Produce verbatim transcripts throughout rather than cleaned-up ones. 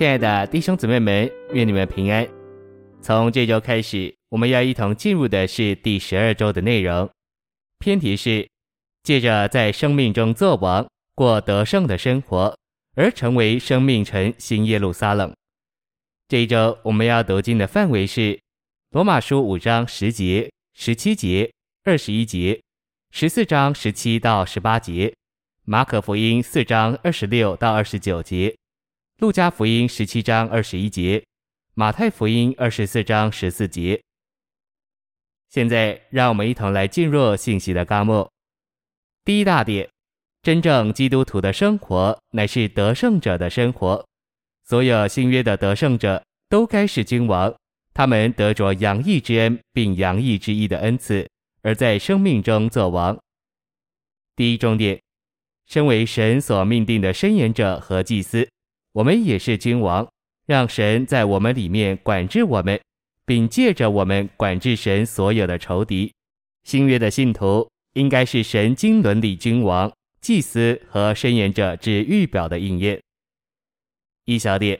亲爱的弟兄姊妹们，愿你们平安。从这周开始，我们要一同进入的是第十二周的内容，偏题是借着在生命中作王，过得胜的生活，而成为生命城新耶路撒冷。这一周我们要读经的范围是罗马书五章十节、十七节、二十一节、十四章十七到十八节、马可福音四章二十六到二十九节、路加福音十七章二十一节、马太福音二十四章十四节。现在让我们一同来进入信息的纲目。第一大点，真正基督徒的生活乃是得胜者的生活。所有新约的得胜者都该是君王，他们得着洋溢之恩并洋溢之义的恩赐，而在生命中作王。第一重点，身为神所命定的申言者和祭司，我们也是君王，让神在我们里面管制我们，并借着我们管制神所有的仇敌。新约的信徒应该是神经伦理君王、祭司和申言者之预表的应验。一小点，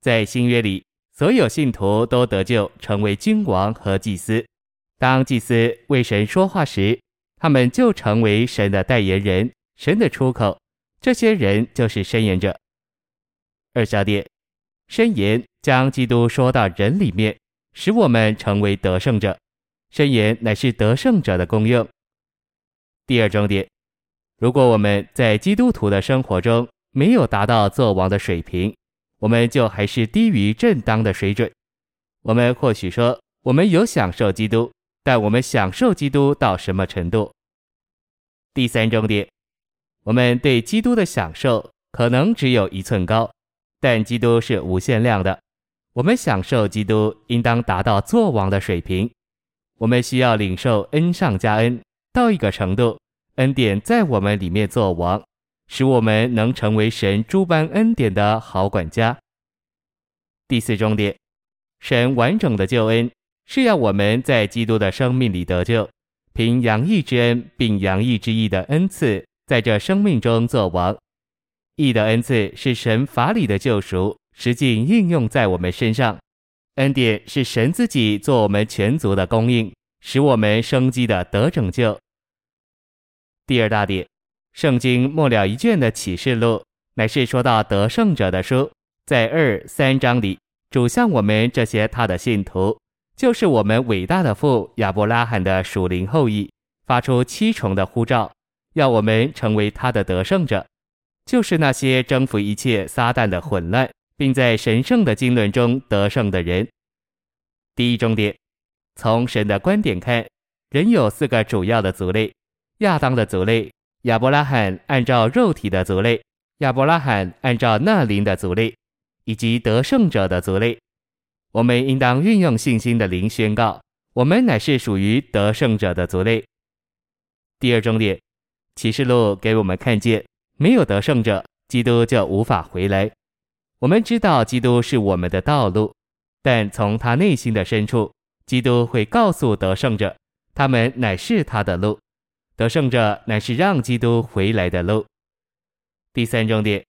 在新约里，所有信徒都得救成为君王和祭司。当祭司为神说话时，他们就成为神的代言人、神的出口，这些人就是申言者。二小点，申言将基督说到人里面，使我们成为得胜者。申言乃是得胜者的功用。第二重点，如果我们在基督徒的生活中没有达到作王的水平，我们就还是低于正当的水准。我们或许说我们有享受基督，但我们享受基督到什么程度？第三重点，我们对基督的享受可能只有一寸高，但基督是无限量的。我们享受基督应当达到作王的水平，我们需要领受恩上加恩，到一个程度，恩典在我们里面作王，使我们能成为神诸般恩典的好管家。第四重点，神完整的救恩是要我们在基督的生命里得救，凭洋溢之恩并洋溢之义的恩赐在这生命中作王。义的恩赐是神法理的救赎，实际应用在我们身上。恩典是神自己做我们全足的供应，使我们生机的得拯救。第二大点，圣经末了一卷的启示录乃是说到得胜者的书，在二三章里，主向我们这些他的信徒，就是我们伟大的父亚伯拉罕的属灵后裔，发出七重的呼召，要我们成为他的得胜者，就是那些征服一切撒旦的混乱，并在神圣的经纶中得胜的人。第一重点，从神的观点看，人有四个主要的族类：亚当的族类、亚伯拉罕按照肉体的族类、亚伯拉罕按照那灵的族类，以及得胜者的族类。我们应当运用信心的灵宣告，我们乃是属于得胜者的族类。第二重点，启示录给我们看见，没有得胜者，基督就无法回来。我们知道基督是我们的道路，但从他内心的深处，基督会告诉得胜者，他们乃是他的路。得胜者乃是让基督回来的路。第三重点，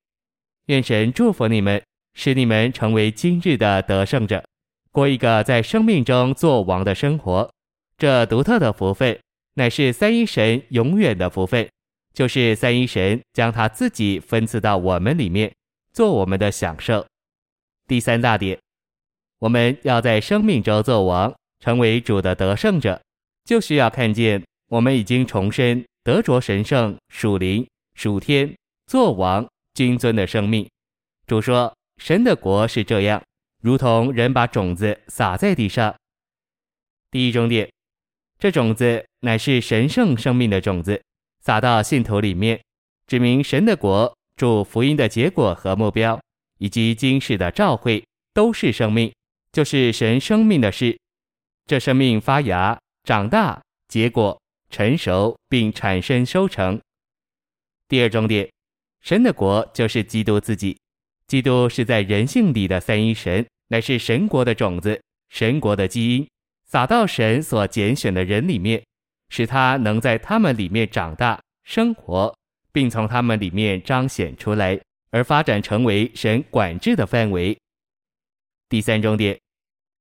愿神祝福你们，使你们成为今日的得胜者，过一个在生命中作王的生活。这独特的福分乃是三一神永远的福分，就是三一神将他自己分赐到我们里面，做我们的享受。第三大点，我们要在生命中作王，成为主的得胜者，就需要看见我们已经重生，得着神圣、属灵、属天、作王、君尊的生命。主说，神的国是这样，如同人把种子撒在地上。第一重点，这种子乃是神圣生命的种子，撒到信徒里面，指明神的国、主福音的结果和目标，以及今世的召会都是生命，就是神生命的事。这生命发芽、长大、结果、成熟并产生收成。第二重点，神的国就是基督自己，基督是在人性里的三一神，乃是神国的种子、神国的基因，撒到神所拣选的人里面，使他能在他们里面长大、生活，并从他们里面彰显出来，而发展成为神管制的范围，第三终点，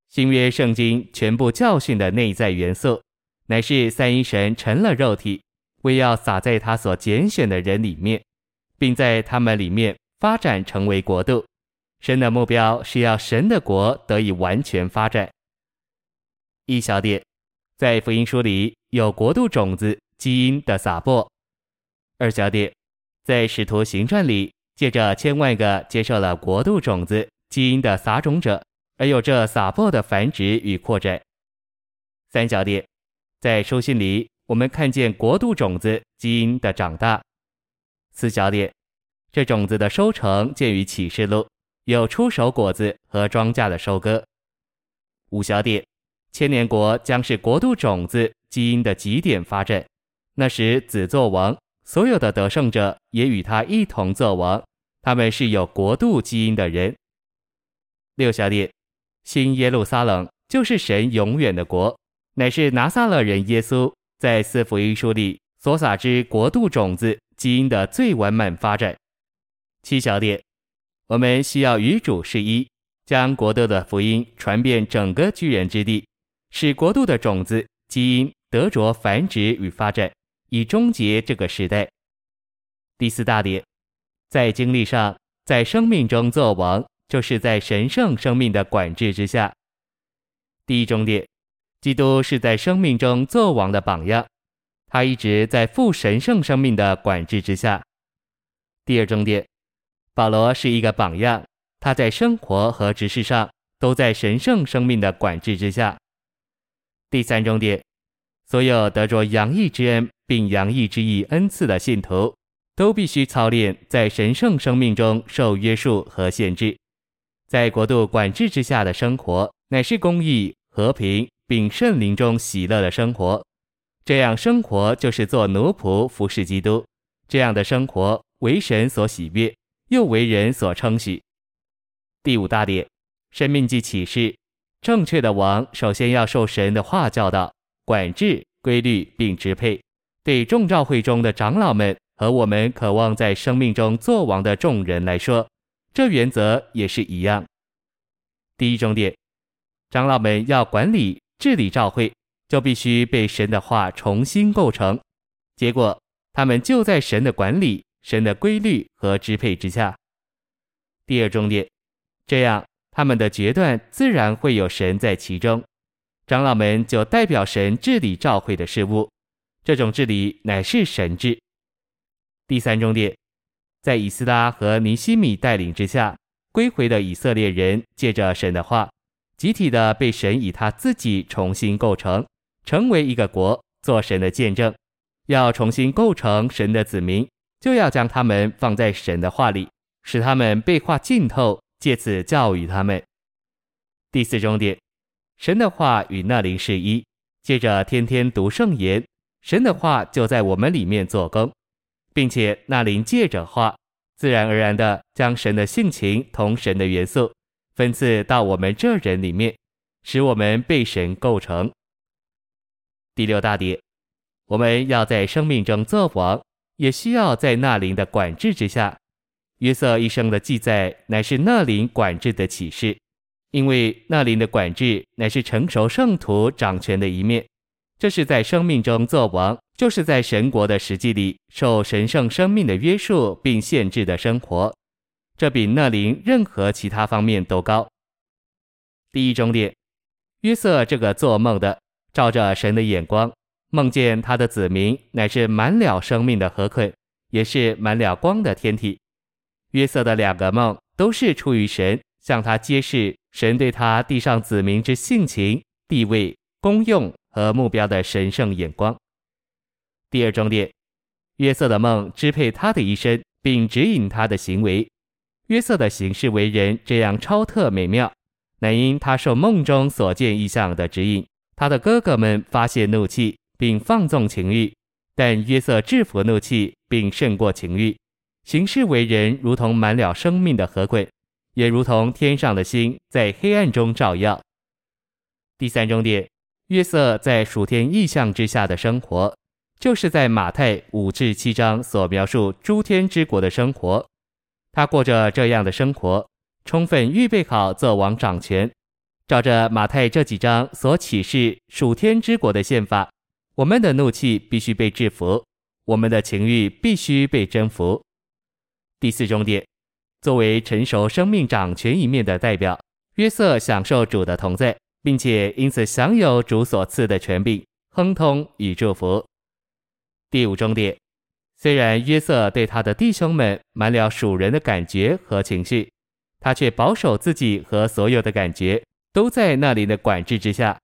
新约圣经全部教训的内在元素，乃是三一神成了肉体，为要撒在他所拣选的人里面，并在他们里面发展成为国度。神的目标是要神的国得以完全发展。一小点，在福音书里有国度种子基因的撒播。二小点，在使徒行传里，借着千万个接受了国度种子基因的撒种者，而有着撒播的繁殖与扩展。三小点，在书信里我们看见国度种子基因的长大。四小点，这种子的收成见于启示录，有出手果子和庄稼的收割。五小点，千年国将是国度种子基因的极点发展，那时子作王，所有的得胜者也与他一同作王，他们是有国度基因的人。六小点，新耶路撒冷就是神永远的国，乃是拿撒勒人耶稣在四福音书里所撒之国度种子基因的最完满发展。七小点，我们需要与主是一，将国度的福音传遍整个居人之地，使国度的种子基因得着繁殖与发展，以终结这个时代。第四大点，在经历上，在生命中作王，就是在神圣生命的管制之下。第一终点，基督是在生命中作王的榜样，他一直在父神圣生命的管制之下。第二终点，保罗是一个榜样，他在生活和职事上都在神圣生命的管制之下。第三终点，所有得着洋溢之恩并洋溢之意恩赐的信徒，都必须操练在神圣生命中受约束和限制，在国度管制之下的生活，乃是公义、和平并圣灵中喜乐的生活。这样生活就是做奴仆服侍基督，这样的生活为神所喜悦，又为人所称许。第五大点，申命记启示，正确的王首先要受神的话教导、管制、规律并支配，对众召会中的长老们和我们渴望在生命中作王的众人来说，这原则也是一样。第一终点，长老们要管理、治理召会，就必须被神的话重新构成，结果他们就在神的管理、神的规律和支配之下。第二终点，这样他们的决断自然会有神在其中，长老们就代表神治理召会的事物，这种治理乃是神治。第三终点，在以斯拉和尼西米带领之下，归回的以色列人借着神的话，集体的被神以他自己重新构成，成为一个国，做神的见证。要重新构成神的子民，就要将他们放在神的话里，使他们被话浸透，借此教育他们。第四终点，神的话与那灵是一，接着天天读圣言，神的话就在我们里面做工，并且那灵借着话，自然而然地将神的性情同神的元素分赐到我们这人里面，使我们被神构成。第六大点，我们要在生命中作王，也需要在那灵的管制之下。约瑟一生的记载乃是那灵管制的启示，因为那灵的管制乃是成熟圣徒掌权的一面，这是在生命中作王，就是在神国的实际里受神圣生命的约束并限制的生活，这比那灵任何其他方面都高。第一终点，约瑟这个做梦的照着神的眼光，梦见他的子民乃是满了生命的河捆，也是满了光的天体。约瑟的两个梦都是出于神，向他揭示神对他地上子民之性情、地位、功用和目标的神圣眼光。第二终点，约瑟的梦支配他的一生，并指引他的行为。约瑟的行事为人这样超特美妙，乃因他受梦中所见异象的指引。他的哥哥们发泄怒气并放纵情欲，但约瑟制服怒气并胜过情欲，行事为人如同满了生命的河捆，也如同天上的星在黑暗中照耀。第三终点，约瑟在属天意象之下的生活，就是在马太五至七章所描述诸天之国的生活。他过着这样的生活，充分预备好做王掌权。照着马太这几章所启示属天之国的宪法，我们的怒气必须被制服，我们的情欲必须被征服。第四重点，作为成熟生命掌权一面的代表，约瑟享受主的同在，并且因此享有主所赐的权柄、亨通与祝福。第五重点，虽然约瑟对他的弟兄们满了属人的感觉和情绪，他却保守自己和所有的感觉都在那里的管制之下。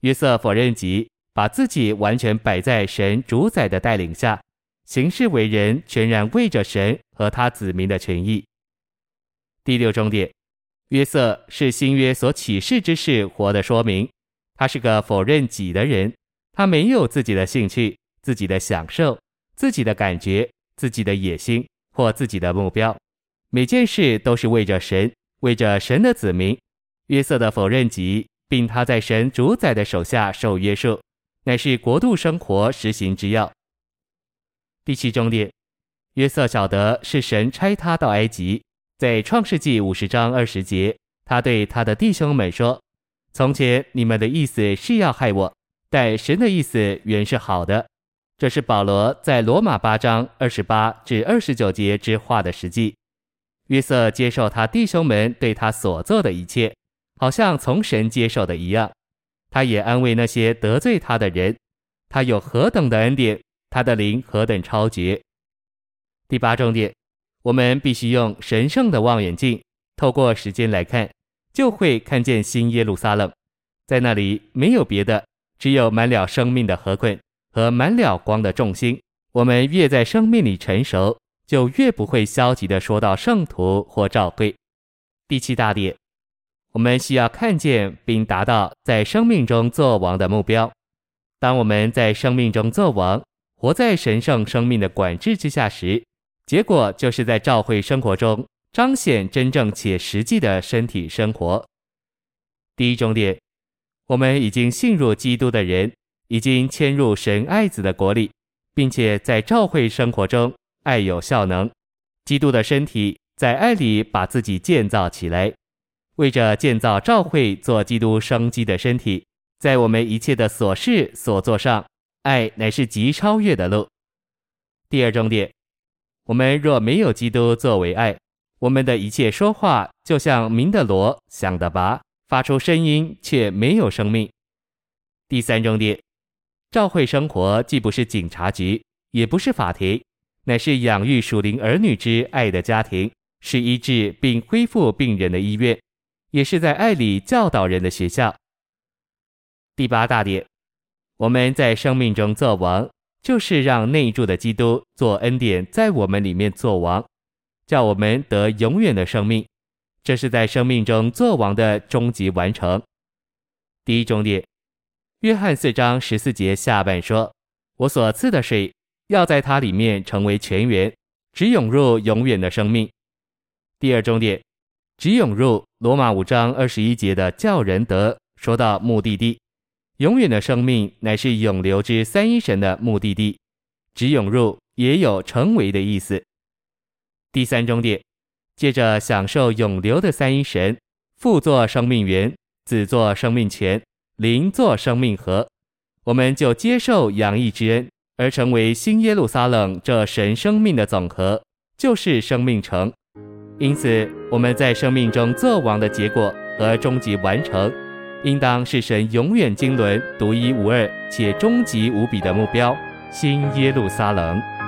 约瑟否认己，把自己完全摆在神主宰的带领下，行事为人全然为着神和他子民的权益。第六重点，约瑟是新约所启示之事活的说明。他是个否认己的人，他没有自己的兴趣、自己的享受、自己的感觉、自己的野心或自己的目标，每件事都是为着神、为着神的子民。约瑟的否认己，并他在神主宰的手下受约束，乃是国度生活实行之要。第七重点，约瑟晓得是神差他到埃及，在创世纪五十章二十节，他对他的弟兄们说：“从前你们的意思是要害我，但神的意思原是好的。”这是保罗在罗马八章二十八至二十九节之话的实际。约瑟接受他弟兄们对他所做的一切，好像从神接受的一样。他也安慰那些得罪他的人，他有何等的恩典，他的灵何等超绝。第八重点，我们必须用神圣的望远镜，透过时间来看，就会看见新耶路撒冷。在那里没有别的，只有满了生命的禾捆和满了光的众星。我们越在生命里成熟，就越不会消极地说到圣徒或召会。第七大点，我们需要看见并达到在生命中做王的目标。当我们在生命中做王，活在神圣生命的管制之下时，结果就是在召会生活中彰显真正且实际的身体生活。第一重点，我们已经信入基督的人，已经迁入神爱子的国里，并且在召会生活中爱有效能。基督的身体在爱里把自己建造起来，为着建造召会做基督生机的身体，在我们一切的所事所做上，爱乃是极超越的路。第二重点，我们若没有基督作为爱，我们的一切说话就像鸣的锣、响的钹，发出声音却没有生命。第三重点，召会生活既不是警察局，也不是法庭，乃是养育属灵儿女之爱的家庭，是医治并恢复病人的医院，也是在爱里教导人的学校。第八大点，我们在生命中做王，就是让内住的基督做恩典在我们里面做王，叫我们得永远的生命。这是在生命中做王的终极完成。第一重点，约翰四章十四节下半说：“我所赐的水，要在它里面成为泉源，直涌入永远的生命。”第二重点，直涌入罗马五章二十一节的叫人得，说到目的地。永远的生命乃是永流之三一神的目的地，直涌入也有成为的意思。第三重点，借着享受永流的三一神，父作生命源，子作生命泉，灵作生命河，我们就接受洋溢之恩，而成为新耶路撒冷这神生命的总和，就是生命城。因此我们在生命中作王的结果和终极完成，应当是神永远经纶独一无二且终极无比的目标，新耶路撒冷。